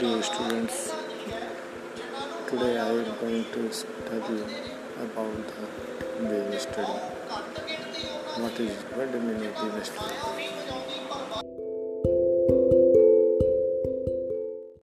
Dear students, today I am going to study about the brain study. What is brain study?